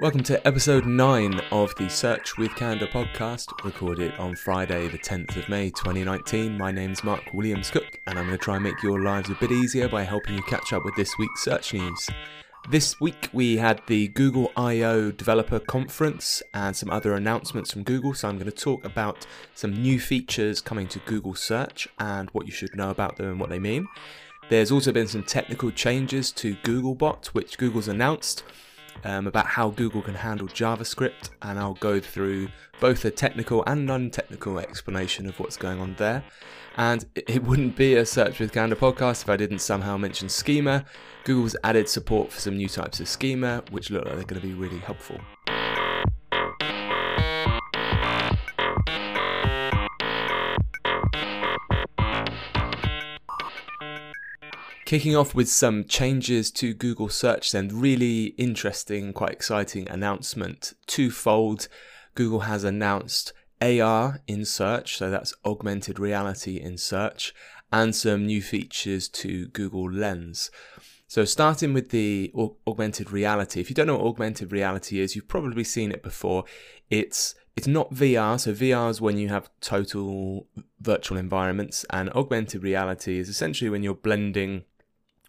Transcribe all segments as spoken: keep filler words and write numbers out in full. Welcome to episode nine of the Search with Canada podcast, recorded on Friday the tenth of May twenty nineteen. My name's Mark Williams-Cook, and I'm going to try and make your lives a bit easier by helping you catch up with this week's search news. This week we had the Google I O Developer Conference and some other announcements from Google, so I'm going to talk about some new features coming to Google Search and what you should know about them and what they mean. There's also been some technical changes to Googlebot, which Google's announced. Um, about how Google can handle JavaScript, and I'll go through both a technical and non-technical explanation of what's going on there. And it wouldn't be a Search with Canada podcast if I didn't somehow mention schema. Google's added support for some new types of schema, which look like they're going to be really helpful. Kicking off with some changes to Google Search, then really interesting, quite exciting announcement. Twofold, Google has announced A R in Search, so that's augmented reality in Search, and some new features to Google Lens. So starting with the aug- augmented reality, if you don't know what augmented reality is, you've probably seen it before. It's It's not V R, so V R is when you have total virtual environments, and augmented reality is essentially when you're blending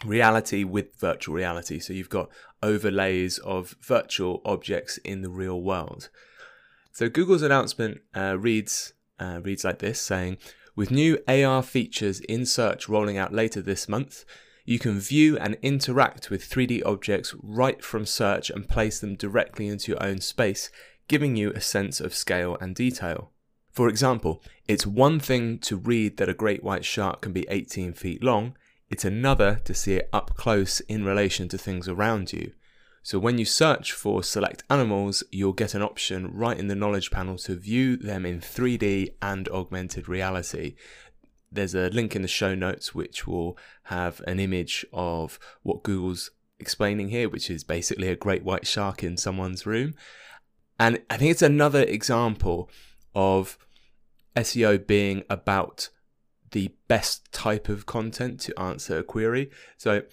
reality with virtual reality, so you've got overlays of virtual objects in the real world. So Google's announcement uh, reads uh, reads like this, saying, with new A R features in Search rolling out later this month, you can view and interact with three D objects right from Search and place them directly into your own space, giving you a sense of scale and detail. For example, it's one thing to read that a great white shark can be eighteen feet long, it's another to see it up close in relation to things around you. So when you search for select animals, you'll get an option right in the knowledge panel to view them in three D and augmented reality. There's a link in the show notes which will have an image of what Google's explaining here, which is basically a great white shark in someone's room. And I think it's another example of S E O being about the best type of content to answer a query. So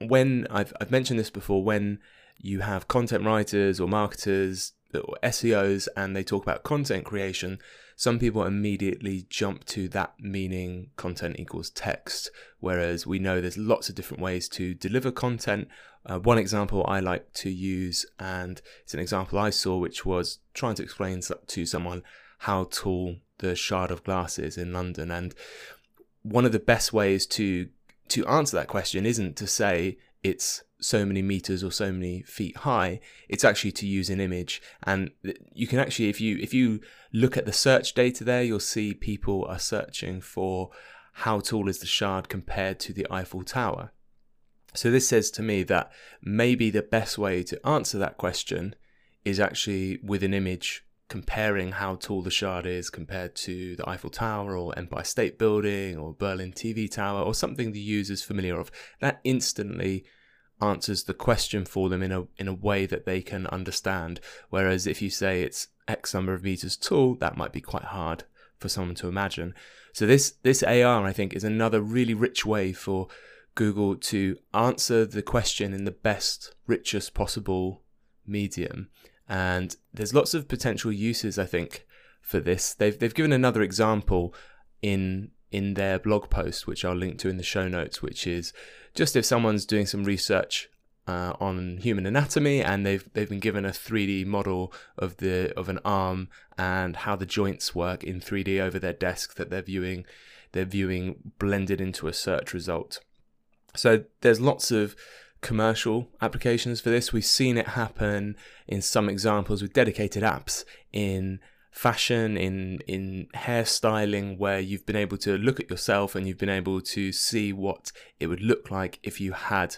when I've, I've mentioned this before, when you have content writers or marketers or S E Os and they talk about content creation, some people immediately jump to that meaning content equals text, whereas we know there's lots of different ways to deliver content. Uh, one example I like to use, and it's an example I saw, which was trying to explain to someone how tall the Shard of Glass is in London. And one of the best ways to to answer that question isn't to say it's so many meters or so many feet high. It's actually to use an image, and you can actually, if you if you look at the search data there, you'll see people are searching for how tall is the Shard compared to the Eiffel Tower. So this says to me that maybe the best way to answer that question is actually with an image comparing how tall the Shard is compared to the Eiffel Tower or Empire State Building or Berlin T V Tower or something the user's familiar of. That instantly answers the question for them in a in a way that they can understand. Whereas if you say it's X number of meters tall, that might be quite hard for someone to imagine. So this this A R, I think, is another really rich way for Google to answer the question in the best, richest possible medium. And there's lots of potential uses, I think, for this. They've they've given another example in in their blog post, which I'll link to in the show notes, which is just if someone's doing some research uh, on human anatomy and they've they've been given a three D model of the of an arm and how the joints work in three D over their desk that they're viewing they're viewing blended into a search result. So there's lots of commercial applications for this. We've seen it happen in some examples with dedicated apps in fashion, in in hairstyling, where you've been able to look at yourself and you've been able to see what it would look like if you had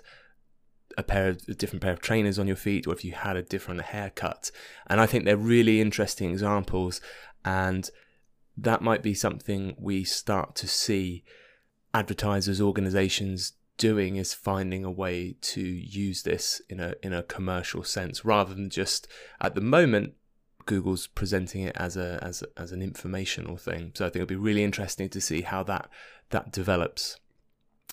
a pair of a different pair of trainers on your feet or if you had a different haircut. And I think they're really interesting examples, and that might be something we start to see advertisers, organizations doing, is finding a way to use this in a in a commercial sense, rather than just at the moment Google's presenting it as a as as an informational thing. So I think it'll be really interesting to see how that that develops.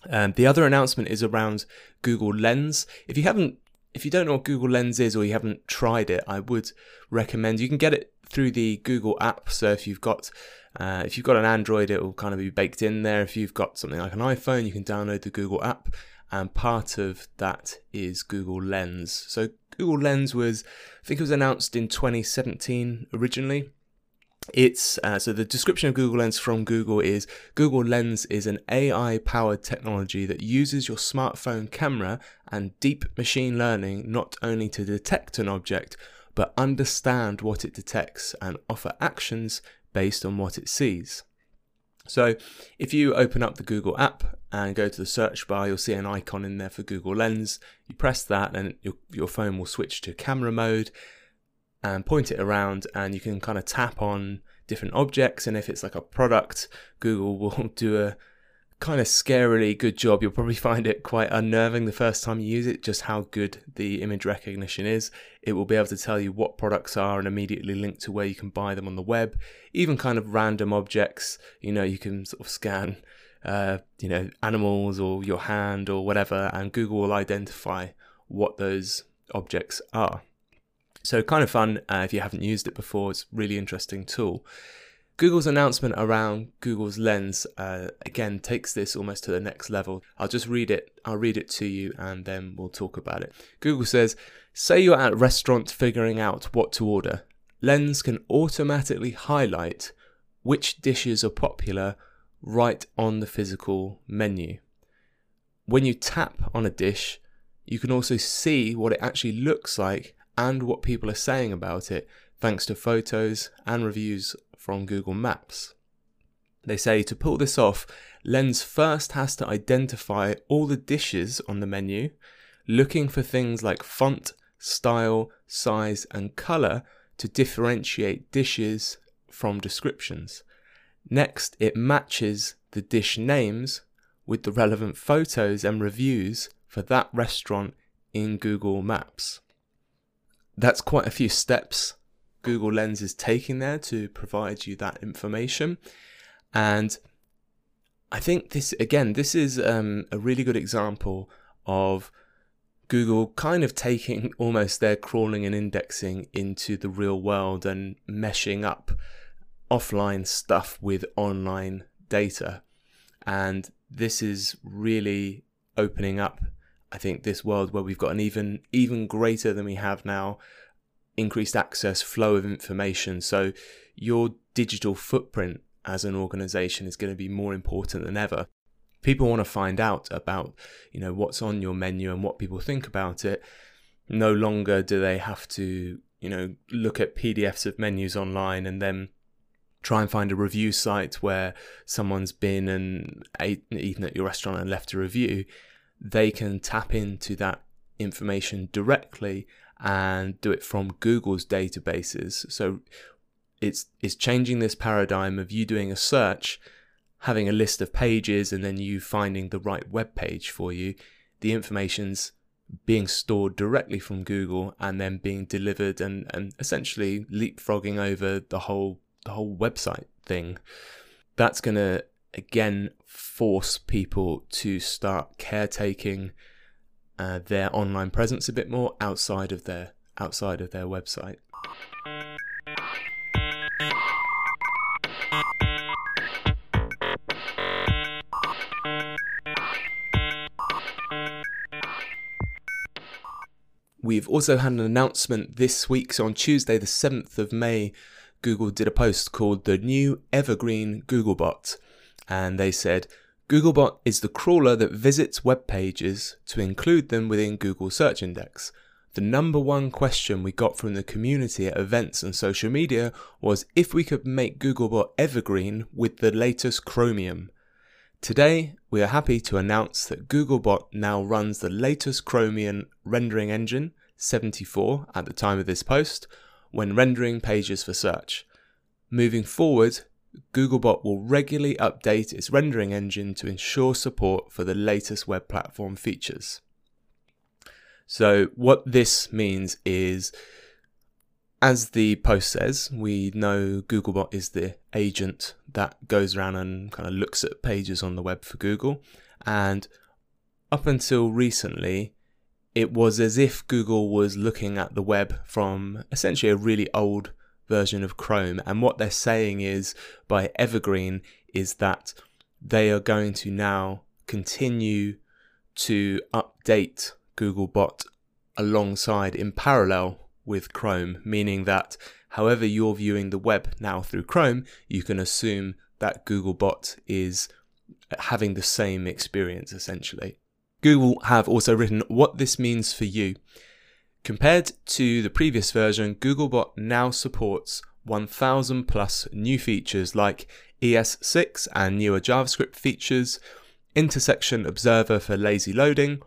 Um, the other announcement is around Google Lens. If you haven't, if you don't know what Google Lens is, or you haven't tried it, I would recommend. You can get it through the Google app. So if you've got uh, if you've got an Android, it will kind of be baked in there. If you've got something like an iPhone, you can download the Google app, and part of that is Google Lens. So Google Lens was, I think it was announced in twenty seventeen originally. It's uh, so the description of Google Lens from Google is, Google Lens is an A I-powered technology that uses your smartphone camera and deep machine learning not only to detect an object, but understand what it detects and offer actions based on what it sees. So if you open up the Google app and go to the search bar, you'll see an icon in there for Google Lens. You press that and your, your phone will switch to camera mode and point it around, and you can kind of tap on different objects. And if it's like a product, Google will do a kind of scarily good job. You'll probably find it quite unnerving the first time you use it, just how good the image recognition is. It will be able to tell you what products are and immediately link to where you can buy them on the web. Even kind of random objects, you know, you can sort of scan uh, you know, animals or your hand or whatever, and Google will identify what those objects are. So kind of fun uh, if you haven't used it before. It's a really interesting tool. Google's announcement around Google's Lens, uh, again, takes this almost to the next level. I'll just read it. I'll read it to you and then we'll talk about it. Google says, say you're at a restaurant figuring out what to order. Lens can automatically highlight which dishes are popular right on the physical menu. When you tap on a dish, you can also see what it actually looks like and what people are saying about it, thanks to photos and reviews from Google Maps. They say to pull this off, Lens first has to identify all the dishes on the menu, looking for things like font, style, size, and color to differentiate dishes from descriptions. Next, it matches the dish names with the relevant photos and reviews for that restaurant in Google Maps. That's quite a few steps Google Lens is taking there to provide you that information. And I think this, again, this is um, a really good example of Google kind of taking almost their crawling and indexing into the real world and meshing up offline stuff with online data. And this is really opening up, I think, this world where we've got an even, even greater than we have now increased access, flow of information. So your digital footprint as an organization is going to be more important than ever. People want to find out about, you know, what's on your menu and what people think about it. No longer do they have to, you know, look at P D Fs of menus online and then try and find a review site where someone's been and ate, eaten at your restaurant and left a review. They can tap into that information directly and do it from Google's databases. So it's it's changing this paradigm of you doing a search, having a list of pages, and then you finding the right web page for you. The information's being stored directly from Google and then being delivered and, and essentially leapfrogging over the whole the whole website thing. That's gonna, again, force people to start caretaking Uh, their online presence a bit more outside of their outside of their website. We've also had an announcement this week. So on Tuesday, the seventh of May, Google did a post called "The New Evergreen Googlebot," and they said, Googlebot is the crawler that visits web pages to include them within Google Search Index. The number one question we got from the community at events and social media was if we could make Googlebot evergreen with the latest Chromium. Today, we are happy to announce that Googlebot now runs the latest Chromium rendering engine, seventy-four, at the time of this post, when rendering pages for search. Moving forward, Googlebot will regularly update its rendering engine to ensure support for the latest web platform features. So what this means is, As the post says, we know Googlebot is the agent that goes around and kind of looks at pages on the web for Google. And up until recently, it was as if Google was looking at the web from essentially a really old version of Chrome. And what they're saying is, by evergreen, is that they are going to now continue to update Googlebot alongside, in parallel with Chrome, meaning that however you're viewing the web now through Chrome, you can assume that Googlebot is having the same experience, essentially. Google have also written what this means for you. Compared to the previous version, Googlebot now supports one thousand plus new features like E S six and newer JavaScript features, intersection observer for lazy loading,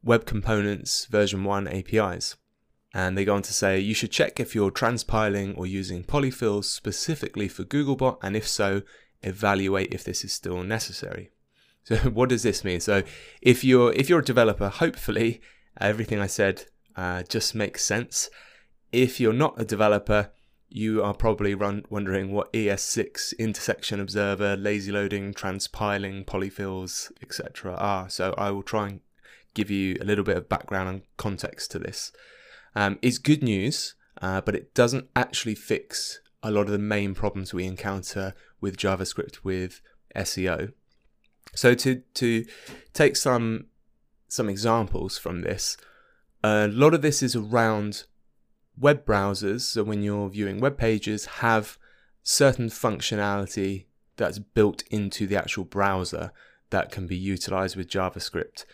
web components version one A P Is. And they go on to say, you should check if you're transpiling or using polyfills specifically for Googlebot, and if so, evaluate if this is still necessary. So what does this mean? So if you're, if you're a developer, hopefully everything I said uh, just makes sense. If you're not a developer, you are probably run, wondering what E S six, intersection observer, lazy loading, transpiling, polyfills, et cetera are. So I will try and give you a little bit of background and context to this. Um, it's good news, uh, but it doesn't actually fix a lot of the main problems we encounter with JavaScript, with S E O. So to, to take some, some examples from this, a lot of this is around web browsers. So when you're viewing web pages, have certain functionality that's built into the actual browser that can be utilized with JavaScript.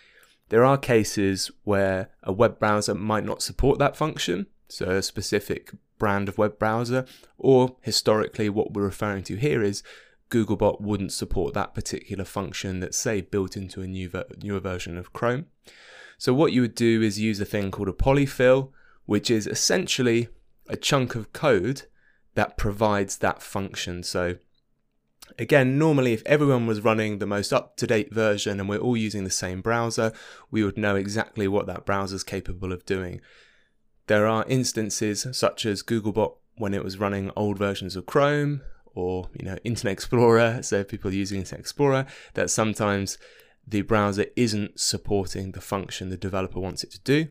There are cases where a web browser might not support that function, so a specific brand of web browser, or historically what we're referring to here is Googlebot wouldn't support that particular function that's, say, built into a new ver newer version of Chrome. So what you would do is use a thing called a polyfill, which is essentially a chunk of code that provides that function. So again, normally if everyone was running the most up-to-date version and we're all using the same browser, we would know exactly what that browser is capable of doing. There are instances such as Googlebot when it was running old versions of Chrome or, you know, Internet Explorer, so people using Internet Explorer, that sometimes the browser isn't supporting the function the developer wants it to do.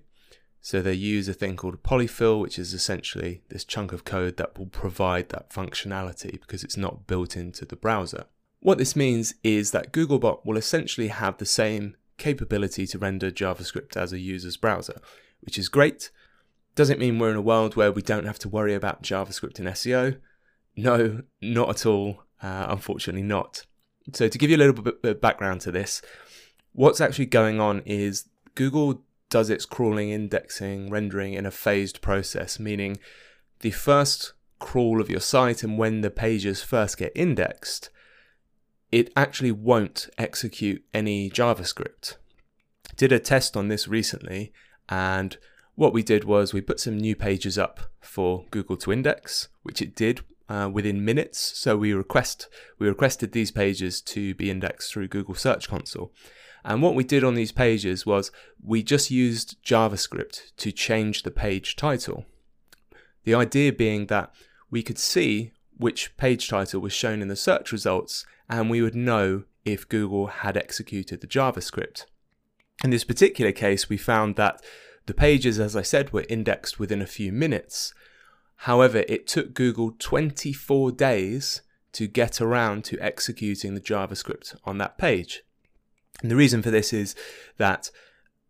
So they use a thing called a polyfill, which is essentially this chunk of code that will provide that functionality because it's not built into the browser. What this means is that Googlebot will essentially have the same capability to render JavaScript as a user's browser, which is great. Doesn't mean we're in a world where we don't have to worry about JavaScript and S E O. No, not at all, uh, unfortunately not. So to give you a little bit of background to this, what's actually going on is Google does its crawling, indexing, rendering in a phased process, meaning the first crawl of your site and when the pages first get indexed, it actually won't execute any JavaScript. Did a test on this recently, and what we did was we put some new pages up for Google to index, which it did uh, within minutes. So we request we requested these pages to be indexed through Google Search Console. And what we did on these pages was we just used JavaScript to change the page title. The idea being that we could see which page title was shown in the search results, and we would know if Google had executed the JavaScript. In this particular case, we found that the pages, as I said, were indexed within a few minutes. However, it took Google twenty-four days to get around to executing the JavaScript on that page. And the reason for this is that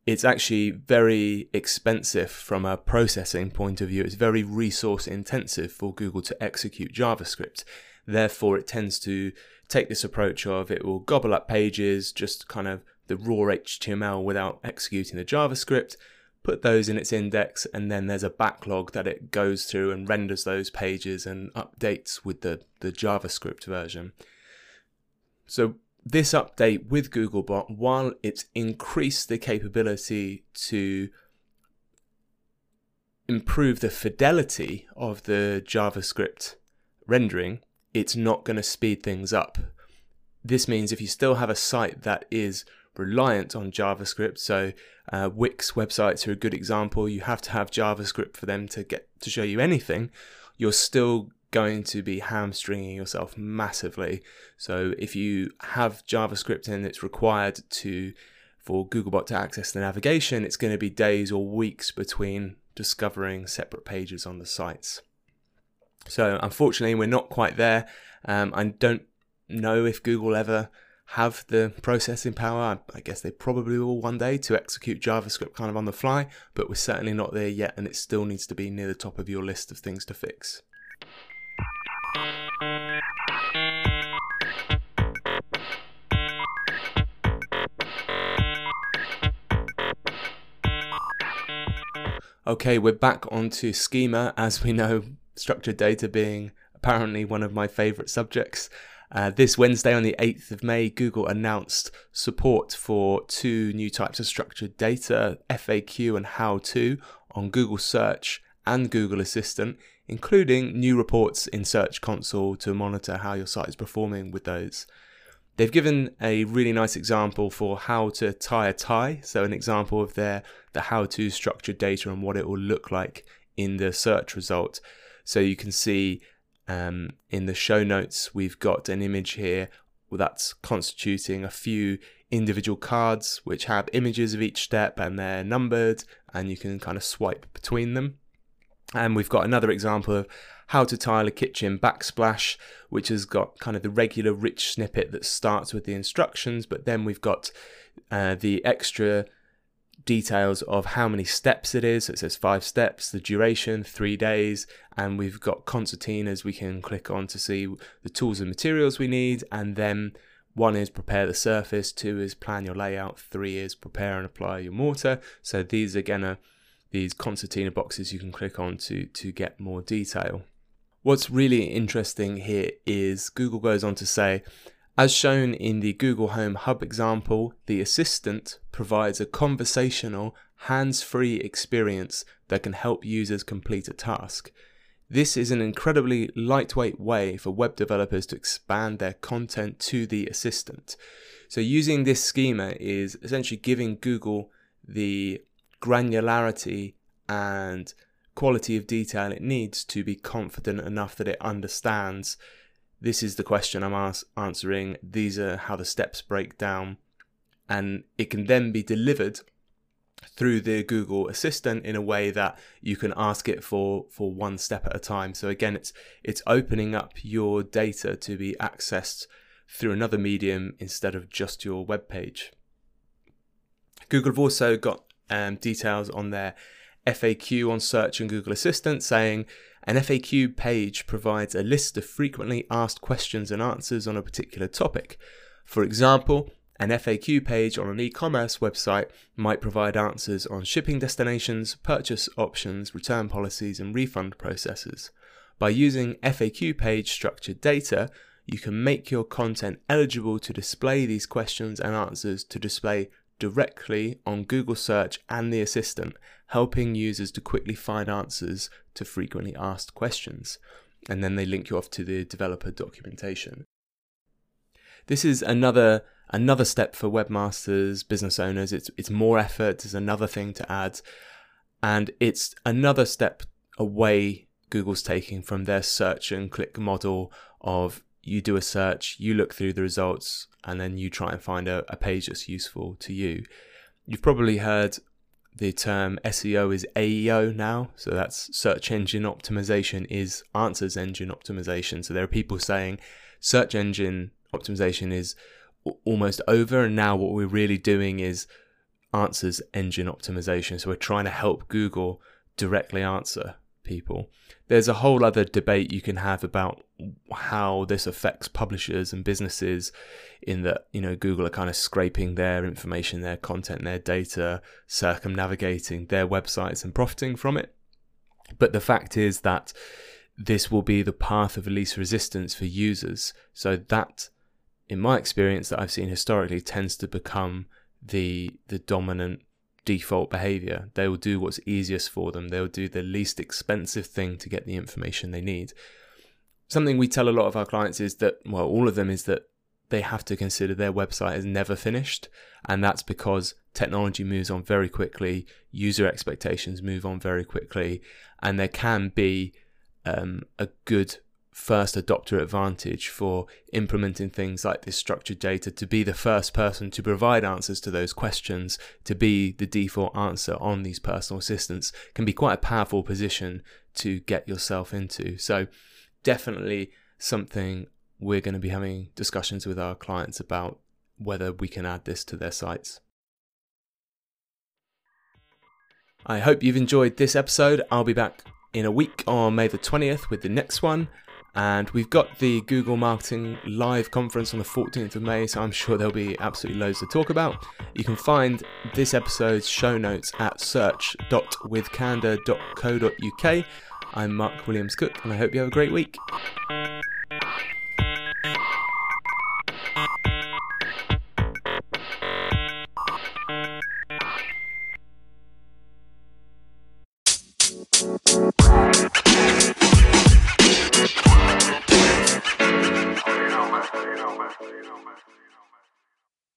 it's actually very expensive from a processing point of view. It's very resource intensive for Google to execute JavaScript. Therefore, it tends to take this approach of it will gobble up pages, just kind of the raw H T M L without executing the JavaScript, put those in its index, and then there's a backlog that it goes through and renders those pages and updates with the, the JavaScript version. So this update with Googlebot, while it's increased the capability to improve the fidelity of the JavaScript rendering, it's not going to speed things up. This means if you still have a site that is reliant on JavaScript. So uh, Wix websites are a good example. You have to have JavaScript for them to get to show you anything. You're still going to be hamstringing yourself massively. So if you have JavaScript and it's required to for Googlebot to access the navigation, it's going to be days or weeks between discovering separate pages on the sites. So unfortunately, we're not quite there. Um, I don't know if Google ever have the processing power. I guess they probably will one day to execute JavaScript kind of on the fly, but we're certainly not there yet, and it still needs to be near the top of your list of things to fix. Okay, we're back onto schema. As we know, structured data being apparently one of my favorite subjects. Uh, this Wednesday on the eighth of May, Google announced support for two new types of structured data, F A Q and how-to, on Google Search and Google Assistant, including new reports in Search Console to monitor how your site is performing with those. They've given a really nice example for how to tie a tie, so an example of their the how-to structured data and what it will look like in the search result. So you can see um, in the show notes, we've got an image here that's constituting a few individual cards which have images of each step and they're numbered, and you can kind of swipe between them. And we've got another example of how to tile a kitchen backsplash, which has got kind of the regular rich snippet that starts with the instructions, but then we've got uh, the extra details of how many steps it is. So it says five steps, the duration, three days, and we've got concertinas we can click on to see the tools and materials we need, and then one is prepare the surface, two is plan your layout, three is prepare and apply your mortar. So these are gonna these concertina boxes you can click on to, to get more detail. What's really interesting here is Google goes on to say, as shown in the Google Home Hub example, the Assistant provides a conversational, hands-free experience that can help users complete a task. This is an incredibly lightweight way for web developers to expand their content to the Assistant. So using this schema is essentially giving Google the granularity and quality of detail it needs to be confident enough that it understands this is the question I'm ask, answering, these are how the steps break down, and it can then be delivered through the Google Assistant in a way that you can ask it for for one step at a time. So again, it's it's opening up your data to be accessed through another medium instead of just your web page. Google have also got Um, details on their F A Q on Search and Google Assistant, saying an F A Q page provides a list of frequently asked questions and answers on a particular topic. For example, an F A Q page on an e-commerce website might provide answers on shipping destinations, purchase options, return policies, and refund processes. By using F A Q page structured data, you can make your content eligible to display these questions and answers to display directly on Google Search and the Assistant, helping users to quickly find answers to frequently asked questions. And then they link you off to the developer documentation. This is another another step for webmasters, business owners. It's, it's more effort, it's another thing to add. And it's another step away Google's taking from their search and click model of you do a search, you look through the results, and then you try and find a, a page that's useful to you. You've probably heard the term S E O is A E O now, so that's search engine optimization is answers engine optimization. So there are people saying search engine optimization is almost over, and now what we're really doing is answers engine optimization. So we're trying to help Google directly answer people. There's a whole other debate you can have about how this affects publishers and businesses, in that, you know, Google are kind of scraping their information, their content, their data, circumnavigating their websites and profiting from it. But the fact is that this will be the path of least resistance for users. So that, in my experience that I've seen historically, tends to become the the dominant default behavior. They will do what's easiest for them. They'll do the least expensive thing to get the information they need. Something we tell a lot of our clients is that, well, all of them, is that they have to consider their website as never finished. And that's because technology moves on very quickly, user expectations move on very quickly, and there can be um, a good first adopter advantage for implementing things like this structured data to be the first person to provide answers to those questions, to be the default answer on these personal assistants, can be quite a powerful position to get yourself into. So definitely something we're going to be having discussions with our clients about, whether we can add this to their sites. I hope you've enjoyed this episode. I'll be back in a week on May the twentieth with the next one. And we've got the Google Marketing Live conference on the fourteenth of May, so I'm sure there'll be absolutely loads to talk about. You can find this episode's show notes at search dot with canada dot co dot uk. I'm Mark Williams-Cook, and I hope you have a great week. You know, man.